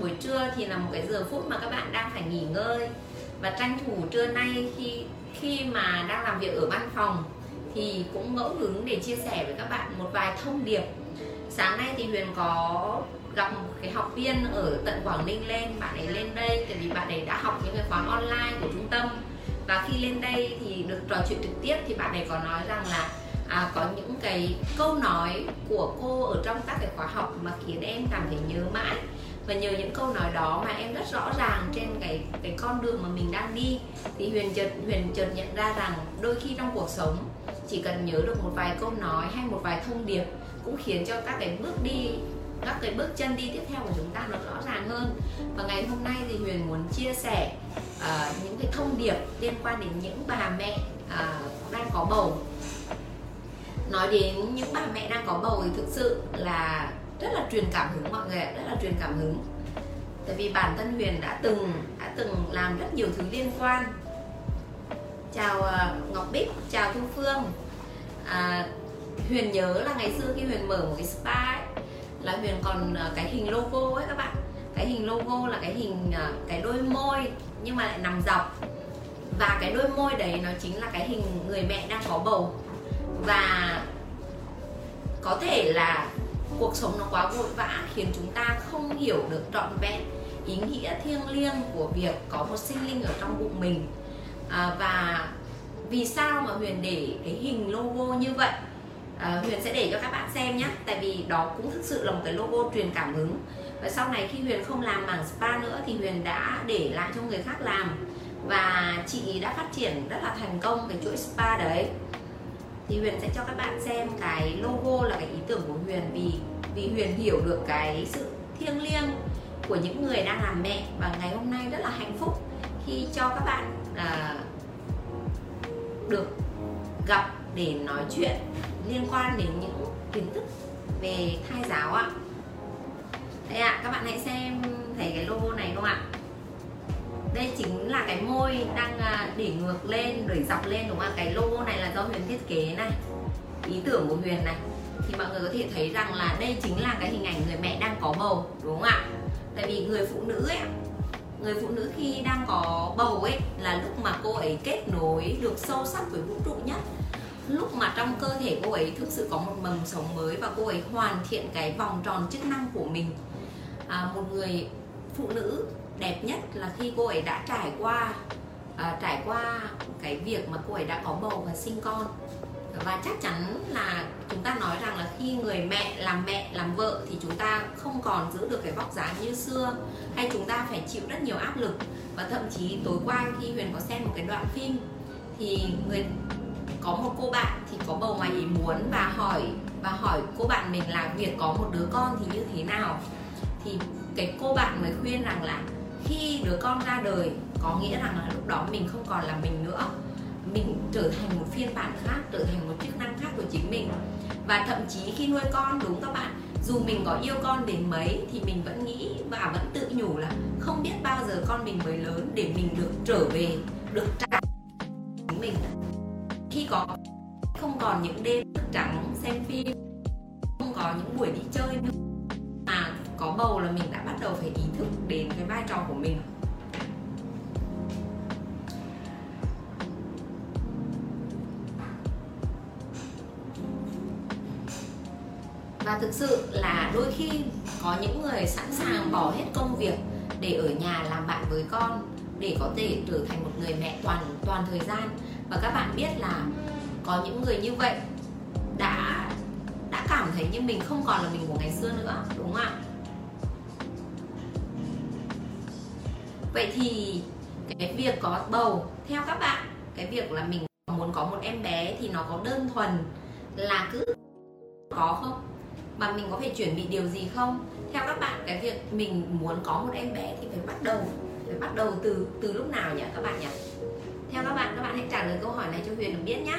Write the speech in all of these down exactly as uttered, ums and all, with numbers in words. buổi trưa thì là một cái giờ phút mà các bạn đang phải nghỉ ngơi, và tranh thủ trưa nay khi khi mà đang làm việc ở văn phòng thì cũng ngẫu hứng để chia sẻ với các bạn một vài thông điệp. Sáng nay thì Huyền có gặp một cái học viên ở tận Quảng Ninh lên, bạn ấy lên đây tại vì bạn ấy đã học những cái khóa online của trung tâm, và khi lên đây thì được trò chuyện trực tiếp thì bạn ấy có nói rằng là à, có những cái câu nói của cô ở trong các cái khóa học mà khiến em cảm thấy nhớ mãi, và nhờ những câu nói đó mà em rất rõ ràng trên cái cái con đường mà mình đang đi. Thì Huyền chợt Huyền chợt nhận ra rằng đôi khi trong cuộc sống chỉ cần nhớ được một vài câu nói hay một vài thông điệp cũng khiến cho các cái bước đi các cái bước chân đi tiếp theo của chúng ta nó rõ ràng hơn. Và ngày hôm nay thì Huyền muốn chia sẻ uh, những cái thông điệp liên quan đến những bà mẹ uh, đang có bầu. Nói đến những bà mẹ đang có bầu thì thực sự là rất là truyền cảm hứng mọi người ạ, rất là truyền cảm hứng. Tại vì bản thân Huyền đã từng đã từng làm rất nhiều thứ liên quan. Chào Ngọc Bích, chào Thu Phương. À, Huyền nhớ là ngày xưa khi Huyền mở một cái spa ấy, là Huyền còn cái hình logo ấy các bạn. Cái hình logo là cái hình cái đôi môi nhưng mà lại nằm dọc. Và cái đôi môi đấy nó chính là cái hình người mẹ đang có bầu. Và có thể là cuộc sống nó quá vội vã khiến chúng ta không hiểu được trọn vẹn ý nghĩa thiêng liêng của việc có một sinh linh ở trong bụng mình. À, và vì sao mà Huyền để cái hình logo như vậy, à, Huyền sẽ để cho các bạn xem nhé. Tại vì đó cũng thực sự là một cái logo truyền cảm hứng. Và sau này khi Huyền không làm mảng spa nữa thì Huyền đã để lại cho người khác làm. Và chị đã phát triển rất là thành công cái chuỗi spa đấy. Thì Huyền sẽ cho các bạn xem cái logo là cái ý tưởng của Huyền, vì vì Huyền hiểu được cái sự thiêng liêng của những người đang làm mẹ. Và ngày hôm nay rất là hạnh phúc khi cho các bạn à, được gặp để nói chuyện liên quan đến những kiến thức về thai giáo ạ. Đây ạ, à, các bạn hãy xem thấy cái logo này không ạ? Đây chính là cái môi đang để ngược lên, đẩy dọc lên đúng không? Cái logo này là do Huyền thiết kế này, ý tưởng của Huyền này. Thì mọi người có thể thấy rằng là đây chính là cái hình ảnh người mẹ đang có bầu đúng không ạ? Tại vì người phụ nữ ấy, người phụ nữ khi đang có bầu ấy là lúc mà cô ấy kết nối được sâu sắc với vũ trụ nhất, lúc mà trong cơ thể cô ấy thực sự có một mầm sống mới và cô ấy hoàn thiện cái vòng tròn chức năng của mình. À, một người phụ nữ đẹp nhất là khi cô ấy đã trải qua à, trải qua cái việc mà cô ấy đã có bầu và sinh con. Và chắc chắn là chúng ta nói rằng là khi người mẹ làm mẹ, làm vợ thì chúng ta không còn giữ được cái vóc dáng như xưa, hay chúng ta phải chịu rất nhiều áp lực. Và thậm chí tối qua khi Huyền có xem một cái đoạn phim thì người có một cô bạn thì có bầu ngoài ý muốn và hỏi và hỏi cô bạn mình là việc có một đứa con thì như thế nào. Thì cái cô bạn mới khuyên rằng là khi đứa con ra đời có nghĩa rằng là lúc đó mình không còn là mình nữa, mình trở thành một phiên bản khác, trở thành một chức năng khác của chính mình. Và thậm chí khi nuôi con đúng các bạn, dù mình có yêu con đến mấy thì mình vẫn nghĩ và vẫn tự nhủ là không biết bao giờ con mình mới lớn để mình được trở về, được trải chính mình. Khi có không còn những đêm thức trắng xem phim, không có những buổi đi chơi nữa, mà có bầu là mình đã bắt đầu phải ý thức đến cái vai trò của mình. Và thực sự là đôi khi có những người sẵn sàng bỏ hết công việc để ở nhà làm bạn với con, để có thể trở thành một người mẹ toàn toàn thời gian. Và các bạn biết là có những người như vậy đã đã cảm thấy như mình không còn là mình của ngày xưa nữa đúng không ạ? Vậy thì cái việc có bầu theo các bạn, cái việc là mình muốn có một em bé thì nó có đơn thuần là cứ có không? Mà mình có phải chuẩn bị điều gì không? Theo các bạn, cái việc mình muốn có một em bé thì phải bắt đầu phải bắt đầu từ từ lúc nào nhỉ các bạn nhỉ? Theo các bạn, các bạn hãy trả lời câu hỏi này cho Huyền được biết nhé.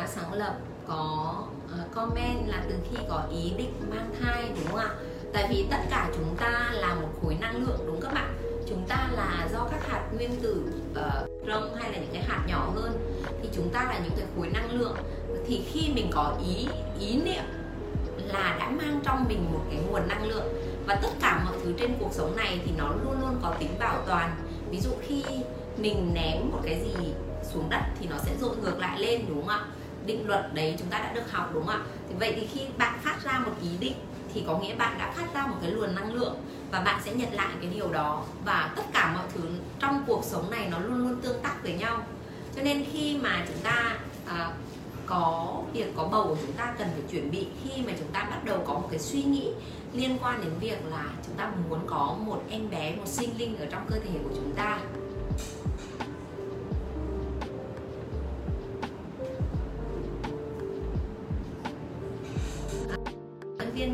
là Sáng Lập có comment là từ khi có ý định mang thai, đúng không ạ? Tại vì tất cả chúng ta là một khối năng lượng, đúng các bạn? Chúng ta là do các hạt nguyên tử uh, rông hay là những cái hạt nhỏ hơn, thì chúng ta là những cái khối năng lượng. Thì khi mình có ý ý niệm là đã mang trong mình một cái nguồn năng lượng, và tất cả mọi thứ trên cuộc sống này thì nó luôn luôn có tính bảo toàn. Ví dụ khi mình ném một cái gì xuống đất thì nó sẽ dội ngược lại lên, đúng không ạ? Định luật đấy chúng ta đã được học, đúng không ạ? Thì vậy thì khi bạn phát ra một ý định thì có nghĩa bạn đã phát ra một cái luồng năng lượng, và bạn sẽ nhận lại cái điều đó. Và tất cả mọi thứ trong cuộc sống này nó luôn luôn tương tác với nhau. Cho nên khi mà chúng ta à, có việc có bầu, chúng ta cần phải chuẩn bị. Khi mà chúng ta bắt đầu có một cái suy nghĩ liên quan đến việc là chúng ta muốn có một em bé, một sinh linh ở trong cơ thể của chúng ta,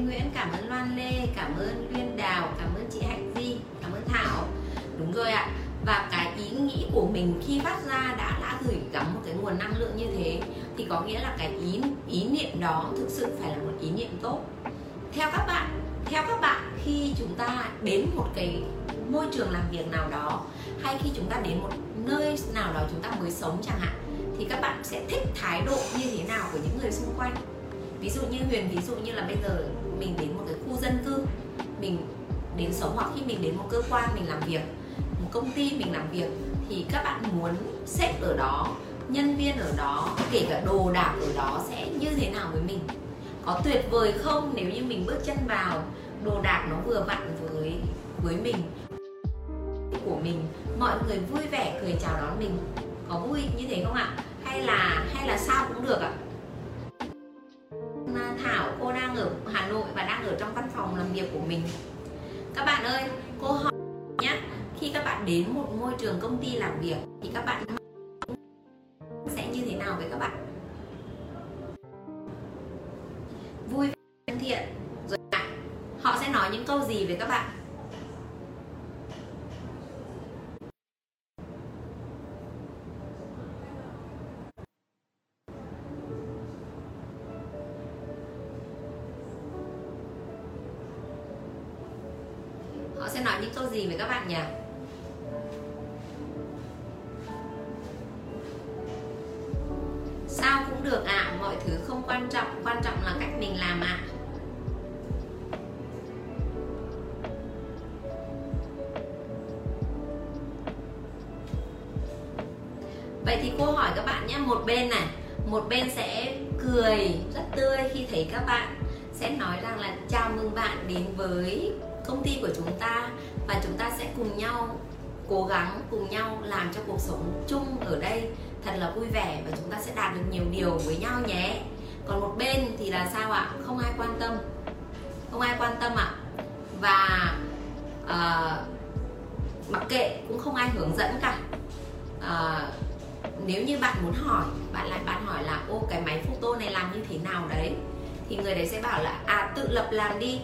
Nguyễn, cảm ơn Loan Lê, cảm ơn Nguyên Đào, cảm ơn chị Hạnh Vy, cảm ơn Thảo. Đúng rồi ạ. Và cái ý nghĩ của mình khi phát ra đã đã gửi gắm một cái nguồn năng lượng như thế, thì có nghĩa là cái ý ý niệm đó thực sự phải là một ý niệm tốt. Theo các bạn, theo các bạn khi chúng ta đến một cái môi trường làm việc nào đó, hay khi chúng ta đến một nơi nào đó chúng ta mới sống chẳng hạn, thì các bạn sẽ thích thái độ như thế nào của những người xung quanh? Ví dụ như Huyền, ví dụ như là bây giờ mình đến một cái khu dân cư mình đến sống, hoặc khi mình đến một cơ quan mình làm việc, một công ty mình làm việc, thì các bạn muốn sếp ở đó, nhân viên ở đó, kể cả đồ đạc ở đó sẽ như thế nào với mình? Có tuyệt vời không nếu như mình bước chân vào đồ đạc nó vừa vặn với với mình của mình, mọi người vui vẻ cười chào đón mình, có vui như thế không ạ? Hay là hay là sao cũng được ạ? Thảo, cô đang ở Hà Nội và đang ở trong văn phòng làm việc của mình. Các bạn ơi, cô hỏi nhé, khi các bạn đến một môi trường công ty làm việc thì các bạn sẽ như thế nào với các bạn? Vui vẻ, thân thiện, rồi họ sẽ nói những câu gì với các bạn? Sẽ nói những câu gì với các bạn nhỉ? Sao cũng được ạ, à, mọi thứ không quan trọng, quan trọng là cách mình làm ạ. À. Vậy thì cô hỏi các bạn nhé, một bên này, một bên sẽ cười rất tươi khi thấy các bạn, sẽ nói rằng là chào mừng bạn đến với công ty của chúng ta, và chúng ta sẽ cùng nhau cố gắng, cùng nhau làm cho cuộc sống chung ở đây thật là vui vẻ, và chúng ta sẽ đạt được nhiều điều với nhau nhé. Còn một bên thì là sao ạ? Không ai quan tâm, không ai quan tâm ạ. Và uh, mặc kệ, cũng không ai hướng dẫn cả. Uh, nếu như bạn muốn hỏi, bạn lại bạn hỏi là ô cái máy photo này làm như thế nào đấy, thì người đấy sẽ bảo là à tự lập làm đi,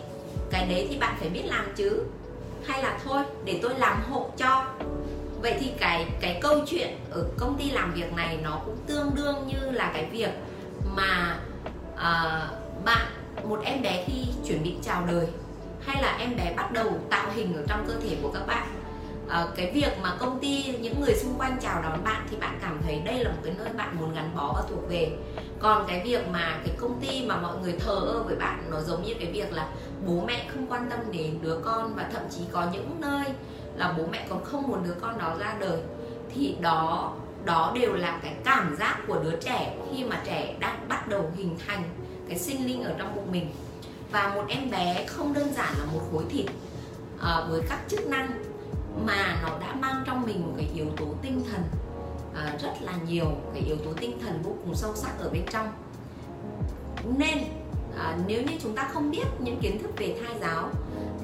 cái đấy thì bạn phải biết làm chứ, hay là thôi để tôi làm hộ cho. Vậy thì cái cái câu chuyện ở công ty làm việc này nó cũng tương đương như là cái việc mà uh, bạn một em bé khi chuẩn bị chào đời, hay là em bé bắt đầu tạo hình ở trong cơ thể của các bạn, uh, cái việc mà công ty, những người xung quanh chào đón bạn thì bạn cảm thấy đây là một cái nơi bạn muốn gắn bó và thuộc về. Còn cái việc mà cái công ty mà mọi người thờ ơ với bạn, nó giống như cái việc là bố mẹ không quan tâm đến đứa con, và thậm chí có những nơi là bố mẹ còn không muốn đứa con đó ra đời. Thì đó đó đều là cái cảm giác của đứa trẻ khi mà trẻ đang bắt đầu hình thành cái sinh linh ở trong bụng mình. Và một em bé không đơn giản là một khối thịt à, với các chức năng, mà nó đã mang trong mình một cái yếu tố tinh thần, à, rất là nhiều cái yếu tố tinh thần vô cùng sâu sắc ở bên trong. Nên à, nếu như chúng ta không biết những kiến thức về thai giáo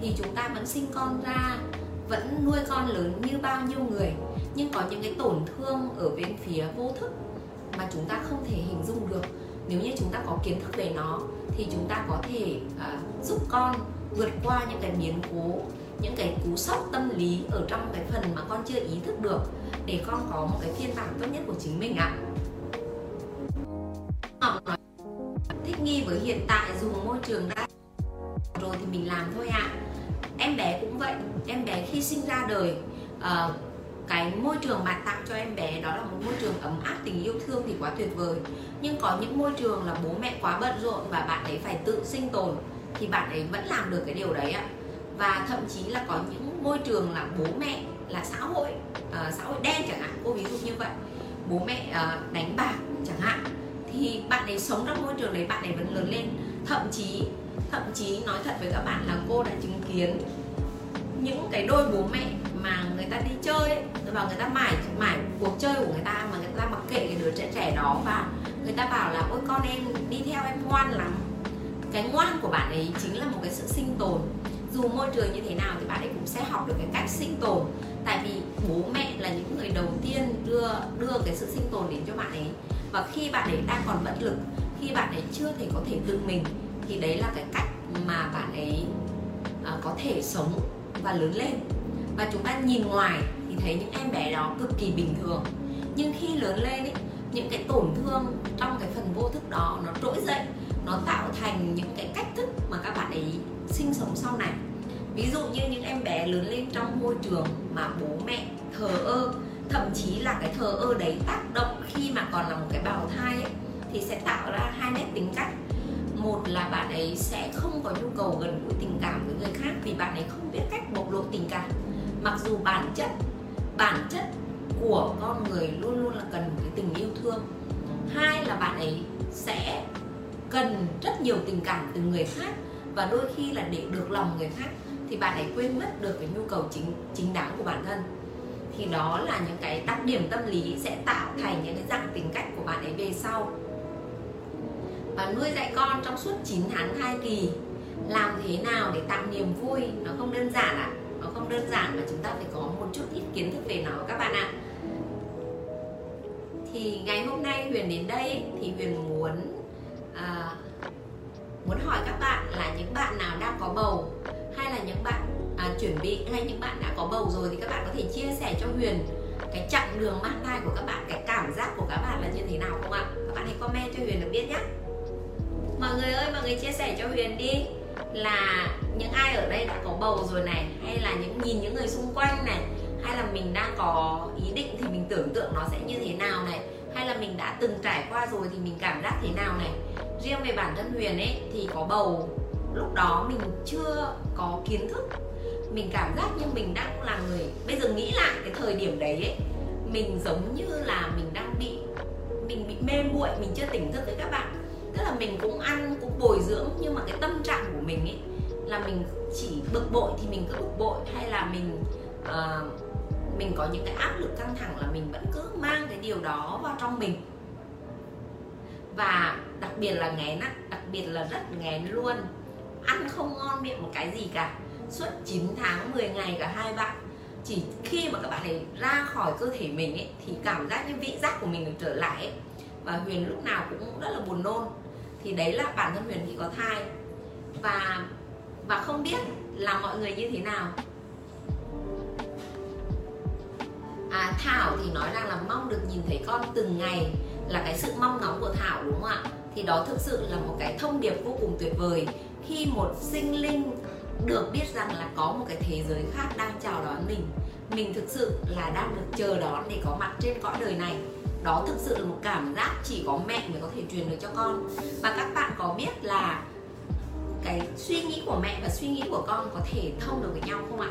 thì chúng ta vẫn sinh con ra, vẫn nuôi con lớn như bao nhiêu người, nhưng có những cái tổn thương ở bên phía vô thức mà chúng ta không thể hình dung được. Nếu như chúng ta có kiến thức về nó thì chúng ta có thể à, giúp con vượt qua những cái biến cố, những cái cú sốc tâm lý ở trong cái phần mà con chưa ý thức được, để con có một cái phiên bản tốt nhất của chính mình ạ. với hiện tại dùng môi trường đã rồi thì mình làm thôi ạ. À. Em bé cũng vậy, em bé khi sinh ra đời, uh, cái môi trường bạn tạo cho em bé đó là một môi trường ấm áp, tình yêu thương thì quá tuyệt vời. Nhưng có những môi trường là bố mẹ quá bận rộn và bạn ấy phải tự sinh tồn, thì bạn ấy vẫn làm được cái điều đấy ạ. Và thậm chí là có những môi trường là bố mẹ, là xã hội, uh, xã hội đen chẳng hạn, cô ví dụ như vậy, bố mẹ uh, đánh bạc chẳng hạn, thì bạn ấy sống trong môi trường đấy, bạn ấy vẫn lớn lên. Thậm chí thậm chí nói thật với các bạn là cô đã chứng kiến những cái đôi bố mẹ mà người ta đi chơi ấy, và người ta mải mải cuộc chơi của người ta mà người ta mặc kệ cái đứa trẻ trẻ đó, và người ta bảo là ôi con em đi theo em ngoan lắm. Cái ngoan của bạn ấy chính là một cái sự sinh tồn, dù môi trường như thế nào thì bạn ấy cũng sẽ học được cái cách sinh tồn, tại vì bố mẹ là những người đầu tiên đưa đưa cái sự sinh tồn đến cho bạn ấy. Và khi bạn ấy đang còn bất lực, khi bạn ấy chưa thể có thể tự mình, thì đấy là cái cách mà bạn ấy uh, có thể sống và lớn lên. Và chúng ta nhìn ngoài thì thấy những em bé đó cực kỳ bình thường, nhưng khi lớn lên ấy, những cái tổn thương trong cái phần vô thức đó nó trỗi dậy, nó tạo thành những cái cách thức mà các bạn ấy sinh sống sau này. Ví dụ như những em bé lớn lên trong môi trường mà bố mẹ thờ ơ, thậm chí là cái thờ ơ đấy tác động khi mà còn là một cái bào thai ấy, thì sẽ tạo ra hai nét tính cách. Một là bạn ấy sẽ không có nhu cầu gần gũi tình cảm với người khác vì bạn ấy không biết cách bộc lộ tình cảm, mặc dù bản chất bản chất của con người luôn luôn là cần cái tình yêu thương. Hai là bạn ấy sẽ cần rất nhiều tình cảm từ người khác, và đôi khi là để được lòng người khác thì bạn ấy quên mất được cái nhu cầu chính chính đáng của bản thân. Thì đó là những cái đặc điểm tâm lý sẽ tạo thành những cái dạng tính cách của bạn ấy về sau. Và nuôi dạy con trong suốt chín tháng thai kỳ, làm thế nào để tạo niềm vui, nó không đơn giản ạ. À? Nó không đơn giản mà chúng ta phải có một chút ít kiến thức về nó các bạn ạ. À. Thì ngày hôm nay Huyền đến đây thì Huyền muốn à, muốn hỏi các bạn là những bạn nào đang có bầu, hay là những bạn à, chuẩn bị, hay những bạn đã có bầu rồi thì các bạn có thể chia sẻ cho Huyền cái chặng đường mang thai của các bạn, cái cảm giác của các bạn là như thế nào không ạ? À? Các bạn hãy comment cho Huyền được biết nhé. Mọi người ơi, mọi người chia sẻ cho Huyền đi, là những ai ở đây đã có bầu rồi này, hay là những nhìn những người xung quanh này, hay là mình đang có ý định thì mình tưởng tượng nó sẽ như thế nào này, hay là mình đã từng trải qua rồi thì mình cảm giác thế nào này. Riêng về bản thân Huyền ấy thì có bầu, lúc đó mình chưa có kiến thức, mình cảm giác như mình đang là người, bây giờ nghĩ lại cái thời điểm đấy ấy, mình giống như là mình đang bị mình bị mê muội, mình chưa tỉnh thức đấy các bạn. Tức là mình cũng ăn, cũng bồi dưỡng, nhưng mà cái tâm trạng của mình ấy là mình chỉ bực bội thì mình cứ bực bội, hay là mình uh, mình có những cái áp lực căng thẳng là mình vẫn cứ mang cái điều đó vào trong mình. Và đặc biệt là nghén á, đặc biệt là rất nghén luôn, ăn không ngon miệng một cái gì cả. Suốt chín tháng mười ngày cả hai bạn, chỉ khi mà các bạn ấy ra khỏi cơ thể mình ấy thì cảm giác như vị giác của mình được trở lại ấy. Và Huyền lúc nào cũng rất là buồn nôn. Thì đấy là bản thân Huyền khi có thai. Và và không biết là mọi người như thế nào. À, Thảo thì nói rằng là mong được nhìn thấy con từng ngày, là cái sự mong ngóng của Thảo đúng không ạ? Thì đó thực sự là một cái thông điệp vô cùng tuyệt vời, khi một sinh linh được biết rằng là có một cái thế giới khác đang chào đón mình. Mình thực sự là đang được chờ đón để có mặt trên cõi đời này. Đó thực sự là một cảm giác chỉ có mẹ mới có thể truyền được cho con. Và các bạn có biết là cái suy nghĩ của mẹ và suy nghĩ của con có thể thông được với nhau không ạ?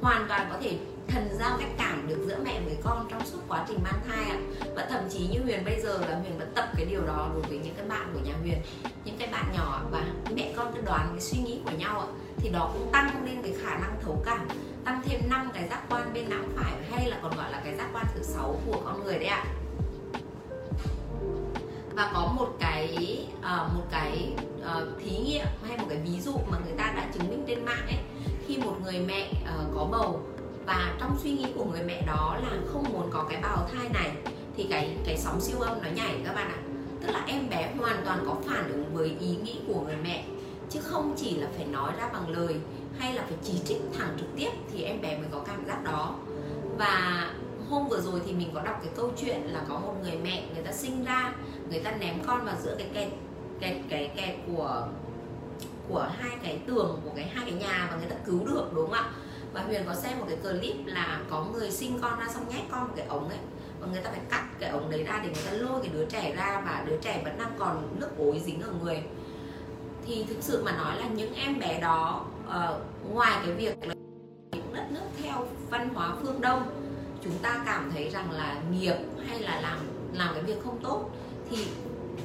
Hoàn toàn có thể thần giao cách cảm được giữa mẹ với con trong suốt quá trình mang thai ạ. Và thậm chí như Huyền bây giờ là Huyền vẫn tập cái điều đó đối với những cái bạn của nhà Huyền, những cái bạn nhỏ, và mẹ con cứ đoán cái suy nghĩ của nhau ạ. Thì đó cũng tăng lên cái khả năng thấu cảm, tăng thêm năm cái giác quan bên não phải, hay là còn gọi là cái giác quan thứ sáu của con người đấy ạ. Và có một cái uh, một cái uh, thí nghiệm hay một cái ví dụ mà người ta đã chứng minh trên mạng ấy, khi một người mẹ uh, có bầu và trong suy nghĩ của người mẹ đó là không muốn có cái bào thai này, thì cái cái sóng siêu âm nó nhảy các bạn ạ. Tức là em bé hoàn toàn có phản ứng với ý nghĩ của người mẹ, chứ không chỉ là phải nói ra bằng lời hay là phải chỉ trích thẳng trực tiếp thì em bé mới có cảm giác đó. Và hôm vừa rồi thì mình có đọc cái câu chuyện là có một người mẹ, người ta sinh ra, người ta ném con vào giữa cái kẹt cái cái cái của của hai cái tường của cái hai cái nhà mà người ta cứu được, đúng không ạ? Và Huyền có xem một cái clip là có người sinh con ra xong nhét con một cái ống ấy, và người ta phải cắt cái ống đấy ra để người ta lôi cái đứa trẻ ra, và đứa trẻ vẫn đang còn nước ối dính ở người. Thì thực sự mà nói là những em bé đó, uh, ngoài cái việc là những đất nước theo văn hóa phương Đông, chúng ta cảm thấy rằng là nghiệp hay là làm làm cái việc không tốt, thì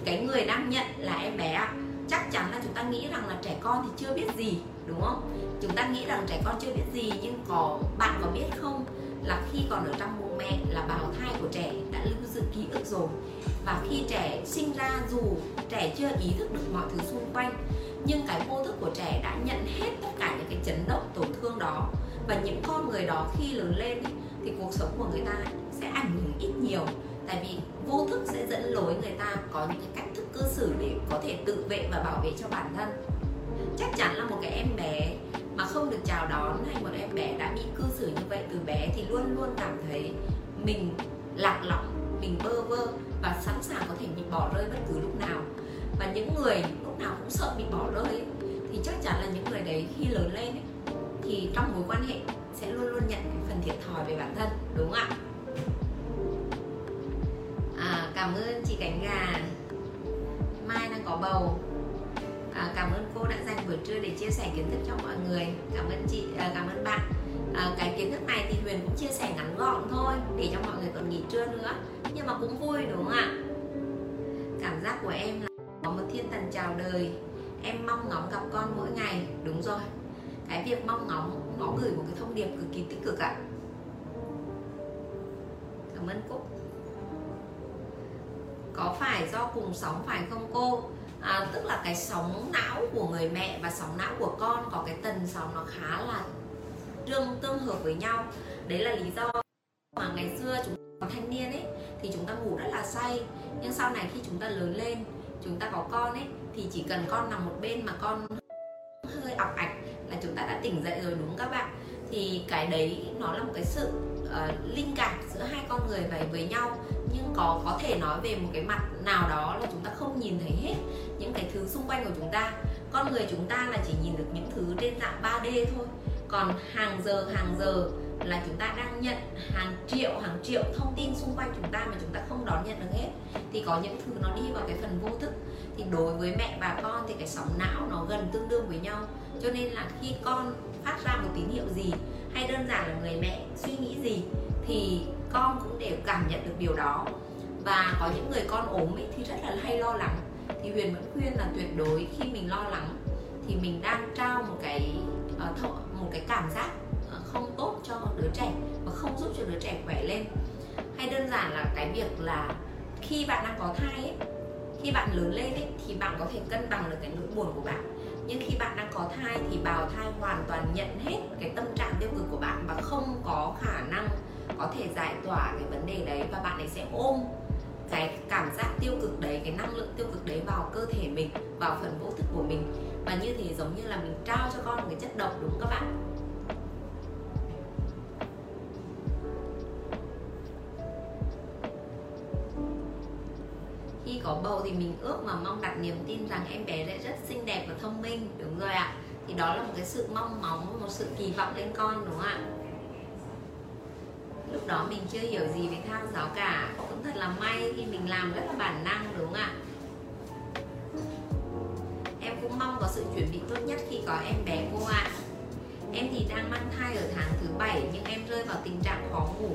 cái người đang nhận là em bé ạ, chắc chắn là chúng ta nghĩ rằng là trẻ con thì chưa biết gì, đúng không? Chúng ta nghĩ rằng trẻ con chưa biết gì, nhưng có bạn có biết không là khi còn ở trong bụng mẹ là bào thai của trẻ đã lưu giữ ký ức rồi. Và khi trẻ sinh ra, dù trẻ chưa ý thức được mọi thứ xung quanh, nhưng cái vô thức của trẻ đã nhận hết tất cả những cái chấn động, tổn thương đó. Và những con người đó khi lớn lên ấy, thì cuộc sống của người ta sẽ ảnh hưởng ít nhiều, tại vì vô thức sẽ dẫn lối người ta có những cái cách thức cư xử để có thể tự vệ và bảo vệ cho bản thân. Chắc chắn là một cái em bé mà không được chào đón, hay một em bé đã bị cư xử như vậy từ bé, thì luôn luôn cảm thấy mình lạc lõng, mình bơ vơ và sẵn sàng có thể bị bỏ rơi bất cứ lúc nào. Và những người lúc nào cũng sợ bị bỏ rơi ấy, thì chắc chắn là những người đấy khi lớn lên ấy, thì trong mối quan hệ sẽ luôn luôn nhận cái phần thiệt thòi về bản thân, đúng không ạ? À, cảm ơn chị Cánh Gà Mai đang có bầu. À, cảm ơn cô đã dành buổi trưa để chia sẻ kiến thức cho mọi người. Cảm ơn chị, à, cảm ơn bạn. À, cái kiến thức này thì Huyền cũng chia sẻ ngắn gọn thôi để cho mọi người còn nghỉ trưa nữa, nhưng mà cũng vui, đúng không ạ? Cảm giác của em là có một thiên thần chào đời, em mong ngóng gặp con mỗi ngày. Đúng rồi, cái việc mong ngóng nó gửi một cái thông điệp cực kỳ tích cực ạ. À, cảm ơn Cúc. Có phải do cùng sóng phải không cô? À, tức là cái sóng não của người mẹ và sóng não của con có cái tần sóng nó khá là tương tương hợp với nhau. Đấy là lý do mà ngày xưa chúng ta còn thanh niên ấy thì chúng ta ngủ rất là say, nhưng sau này khi chúng ta lớn lên, chúng ta có con ấy, thì chỉ cần con nằm một bên mà con hơi ọc ạch là chúng ta đã tỉnh dậy rồi, đúng các bạn? Thì cái đấy nó là một cái sự uh, linh cảm giữa hai con người vậy với nhau, nhưng có có thể nói về một cái mặt nào đó là chúng ta không nhìn thấy hết những cái thứ xung quanh của chúng ta. Con người chúng ta là chỉ nhìn được những thứ trên dạng ba D thôi, còn hàng giờ hàng giờ là chúng ta đang nhận hàng triệu hàng triệu thông tin xung quanh chúng ta mà chúng ta không đón nhận được hết. Thì có những thứ nó đi vào cái phần vô thức. Thì đối với mẹ và con thì cái sóng não nó gần tương đương với nhau, cho nên là khi con phát ra một tín hiệu gì, hay đơn giản là người mẹ suy nghĩ gì, thì con cũng đều cảm nhận được điều đó. Và có những người con ốm ấy thì rất là hay lo lắng, thì Huyền vẫn khuyên là tuyệt đối khi mình lo lắng thì mình đang trao một cái một cái cảm giác không tốt cho đứa trẻ và không giúp cho đứa trẻ khỏe lên. Hay đơn giản là cái việc là khi bạn đang có thai ấy, khi bạn lớn lên ấy, thì bạn có thể cân bằng được cái nỗi buồn của bạn, nhưng khi bạn đang có thai thì bào thai hoàn toàn nhận hết cái tâm trạng tiêu cực của bạn và không có khả năng có thể giải tỏa cái vấn đề đấy, và bạn ấy sẽ ôm cái cảm giác tiêu cực đấy, cái năng lượng tiêu cực đấy vào cơ thể mình, vào phần vô thức của mình. Và như thế giống như là mình trao cho con một cái chất độc, đúng không các bạn? Khi có bầu thì mình ước và mong đặt niềm tin rằng em bé sẽ rất xinh đẹp và thông minh, đúng rồi ạ. Thì đó là một cái sự mong mong, một sự kỳ vọng lên con, đúng không ạ? Lúc đó mình chưa hiểu gì về thao giáo cả, cũng thật là may khi mình làm rất là bản năng, đúng không ạ? Em cũng mong có sự chuẩn bị tốt nhất khi có em bé cô ạ. Em thì đang mang thai ở tháng thứ bảy, nhưng em rơi vào tình trạng khó ngủ,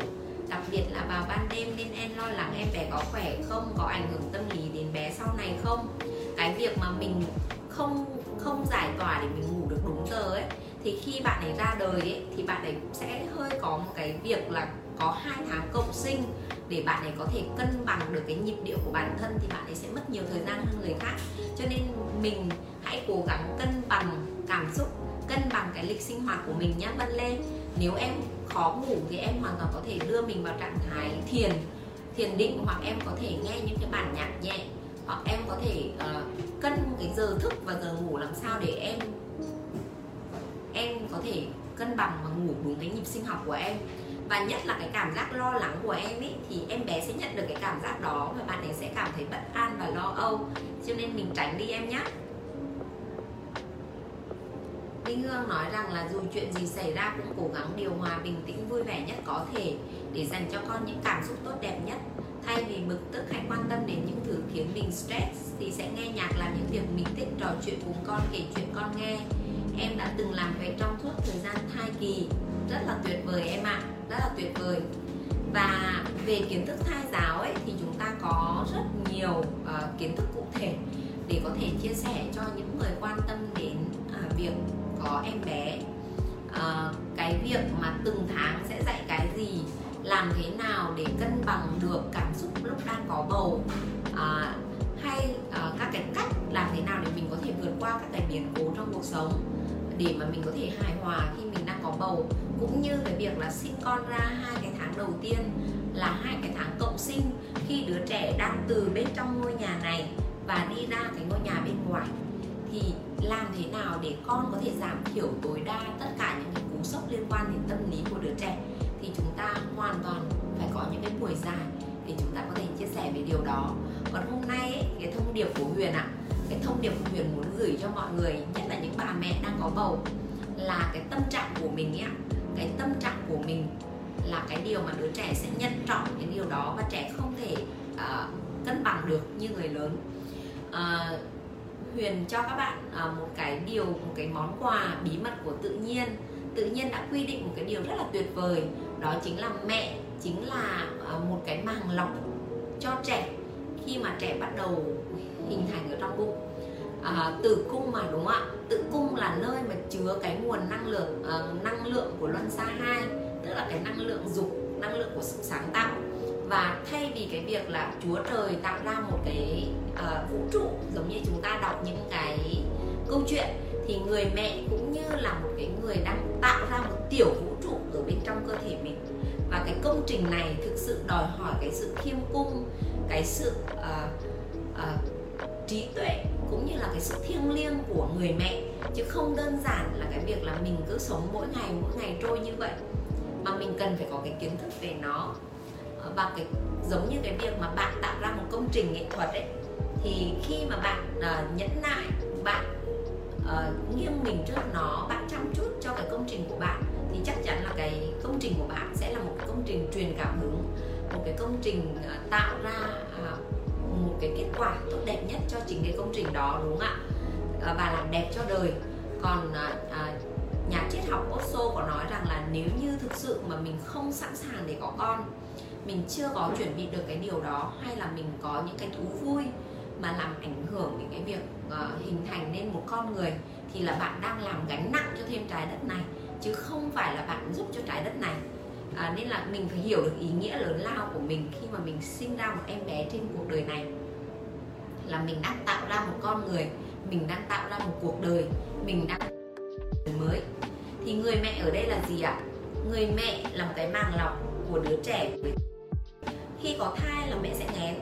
đặc biệt là vào ban đêm, nên em lo lắng em bé có khỏe không, có ảnh hưởng tâm lý đến bé sau này không. Cái việc mà mình không không giải tỏa để mình ngủ được đúng giờ ấy, thì khi bạn ấy ra đời ấy, thì bạn ấy cũng sẽ hơi có một cái việc là có hai tháng cộng sinh để bạn ấy có thể cân bằng được cái nhịp điệu của bản thân, thì bạn ấy sẽ mất nhiều thời gian hơn người khác. Cho nên mình hãy cố gắng cân bằng cảm xúc, cân bằng cái lịch sinh hoạt của mình nhé Bân Lê. Nếu em khó ngủ thì em hoàn toàn có thể đưa mình vào trạng thái thiền, thiền định, hoặc em có thể nghe những cái bản nhạc nhẹ, hoặc em có thể uh, cân cái giờ thức và giờ ngủ làm sao để em em có thể cân bằng và ngủ đúng cái nhịp sinh học của em. Và nhất là cái cảm giác lo lắng của em ấy, thì em bé sẽ nhận được cái cảm giác đó và bạn ấy sẽ cảm thấy bất an và lo âu. Cho nên mình tránh đi em nhé. Minh Hương nói rằng là dù chuyện gì xảy ra cũng cố gắng điều hòa, bình tĩnh, vui vẻ nhất có thể để dành cho con những cảm xúc tốt đẹp nhất. Thay vì bực tức, hãy quan tâm đến những thứ khiến mình stress, thì sẽ nghe nhạc, làm những việc mình thích, trò chuyện cùng con, kể chuyện con nghe. Em đã từng làm vậy trong suốt thời gian thai kỳ. Rất là tuyệt vời em ạ, à. Rất là tuyệt vời. Và về kiến thức thai giáo ấy, thì chúng ta có rất nhiều uh, kiến thức cụ thể để có thể chia sẻ cho những người quan tâm đến uh, việc có em bé. uh, Cái việc mà từng tháng sẽ dạy cái gì, làm thế nào để cân bằng được cảm xúc lúc đang có bầu, à, hay à, các cái cách làm thế nào để mình có thể vượt qua các cái biến cố trong cuộc sống để mà mình có thể hài hòa khi mình đang có bầu. Cũng như cái việc là sinh con ra hai cái tháng đầu tiên là hai cái tháng cộng sinh, khi đứa trẻ đang từ bên trong ngôi nhà này và đi ra cái ngôi nhà bên ngoài, thì làm thế nào để con có thể giảm thiểu tối đa tất cả những cái cú sốc liên quan đến tâm lý của đứa trẻ, thì chúng ta hoàn toàn phải có những cái buổi dài để chúng ta có thể chia sẻ về điều đó. Còn hôm nay ấy, cái thông điệp của Huyền ạ, à, cái thông điệp của Huyền muốn gửi cho mọi người, nhất là những bà mẹ đang có bầu, là cái tâm trạng của mình ấy, cái tâm trạng của mình là cái điều mà đứa trẻ sẽ nhận trọn cái điều đó, và trẻ không thể uh, cân bằng được như người lớn. Uh, Huyền cho các bạn uh, một cái điều, một cái món quà bí mật của tự nhiên. Tự nhiên đã quy định một cái điều rất là tuyệt vời, đó chính là mẹ chính là một cái màng lọc cho trẻ khi mà trẻ bắt đầu hình thành ở trong bụng, à, tử cung mà, đúng không ạ? Tử cung là nơi mà chứa cái nguồn năng lượng, à, năng lượng của luân xa hai, tức là cái năng lượng dục, năng lượng của sự sáng tạo. Và thay vì cái việc là Chúa Trời tạo ra một cái à, vũ trụ giống như chúng ta đọc những cái câu chuyện, thì người mẹ cũng như là một cái người đang tạo ra một tiểu vũ trụ ở bên trong cơ thể mình. Và cái công trình này thực sự đòi hỏi cái sự khiêm cung, cái sự uh, uh, trí tuệ cũng như là cái sự thiêng liêng của người mẹ, chứ không đơn giản là cái việc là mình cứ sống mỗi ngày mỗi ngày trôi như vậy, mà mình cần phải có cái kiến thức về nó. Và cái giống như cái việc mà bạn tạo ra một công trình nghệ thuật ấy, thì khi mà bạn uh, nhẫn nại, bạn Uh, nghiêng mình trước nó, bạn chăm chút cho cái công trình của bạn, thì chắc chắn là cái công trình của bạn sẽ là một cái công trình truyền cảm hứng, một cái công trình uh, tạo ra uh, một cái kết quả tốt đẹp nhất cho chính cái công trình đó, đúng không ạ? Uh, và làm đẹp cho đời. Còn uh, uh, nhà triết học Osso có nói rằng là nếu như thực sự mà mình không sẵn sàng để có con, mình chưa có chuẩn bị được cái điều đó, hay là mình có những cái thú vui mà làm ảnh hưởng đến cái việc uh, hình thành nên một con người, thì là bạn đang làm gánh nặng cho thêm trái đất này, chứ không phải là bạn giúp cho trái đất này. uh, Nên là mình phải hiểu được ý nghĩa lớn lao của mình khi mà mình sinh ra một em bé trên cuộc đời này, là mình đang tạo ra một con người, mình đang tạo ra một cuộc đời, mình đang mới. Thì người mẹ ở đây là gì ạ? À? Người mẹ là một cái màng lọc của đứa trẻ. Khi có thai là mẹ sẽ nghén.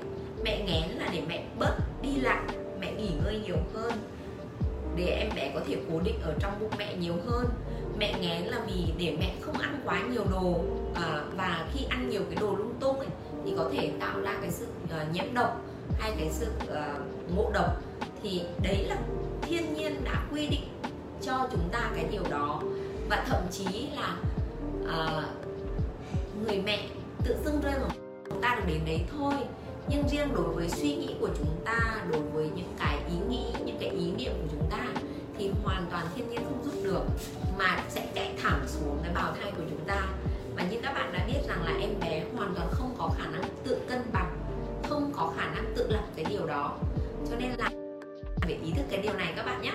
Mẹ nghén là để mẹ bớt đi lại, mẹ nghỉ ngơi nhiều hơn, để em bé có thể cố định ở trong bụng mẹ nhiều hơn. Mẹ nghén là vì để mẹ không ăn quá nhiều đồ, à, và khi ăn nhiều cái đồ lung tung ấy, thì có thể tạo ra cái sự uh, nhiễm độc hay cái sự uh, ngộ độc. Thì đấy là thiên nhiên đã quy định cho chúng ta cái điều đó. Và thậm chí là uh, người mẹ tự dưng rơi vào chúng ta được đến đấy thôi. Nhưng riêng đối với suy nghĩ của chúng ta, đối với những cái ý nghĩ, những cái ý niệm của chúng ta, thì hoàn toàn thiên nhiên không giúp được, mà sẽ chạy thẳng xuống cái bào thai của chúng ta. Và như các bạn đã biết rằng là em bé hoàn toàn không có khả năng tự cân bằng, không có khả năng tự lập cái điều đó. Cho nên là phải ý thức cái điều này các bạn nhé.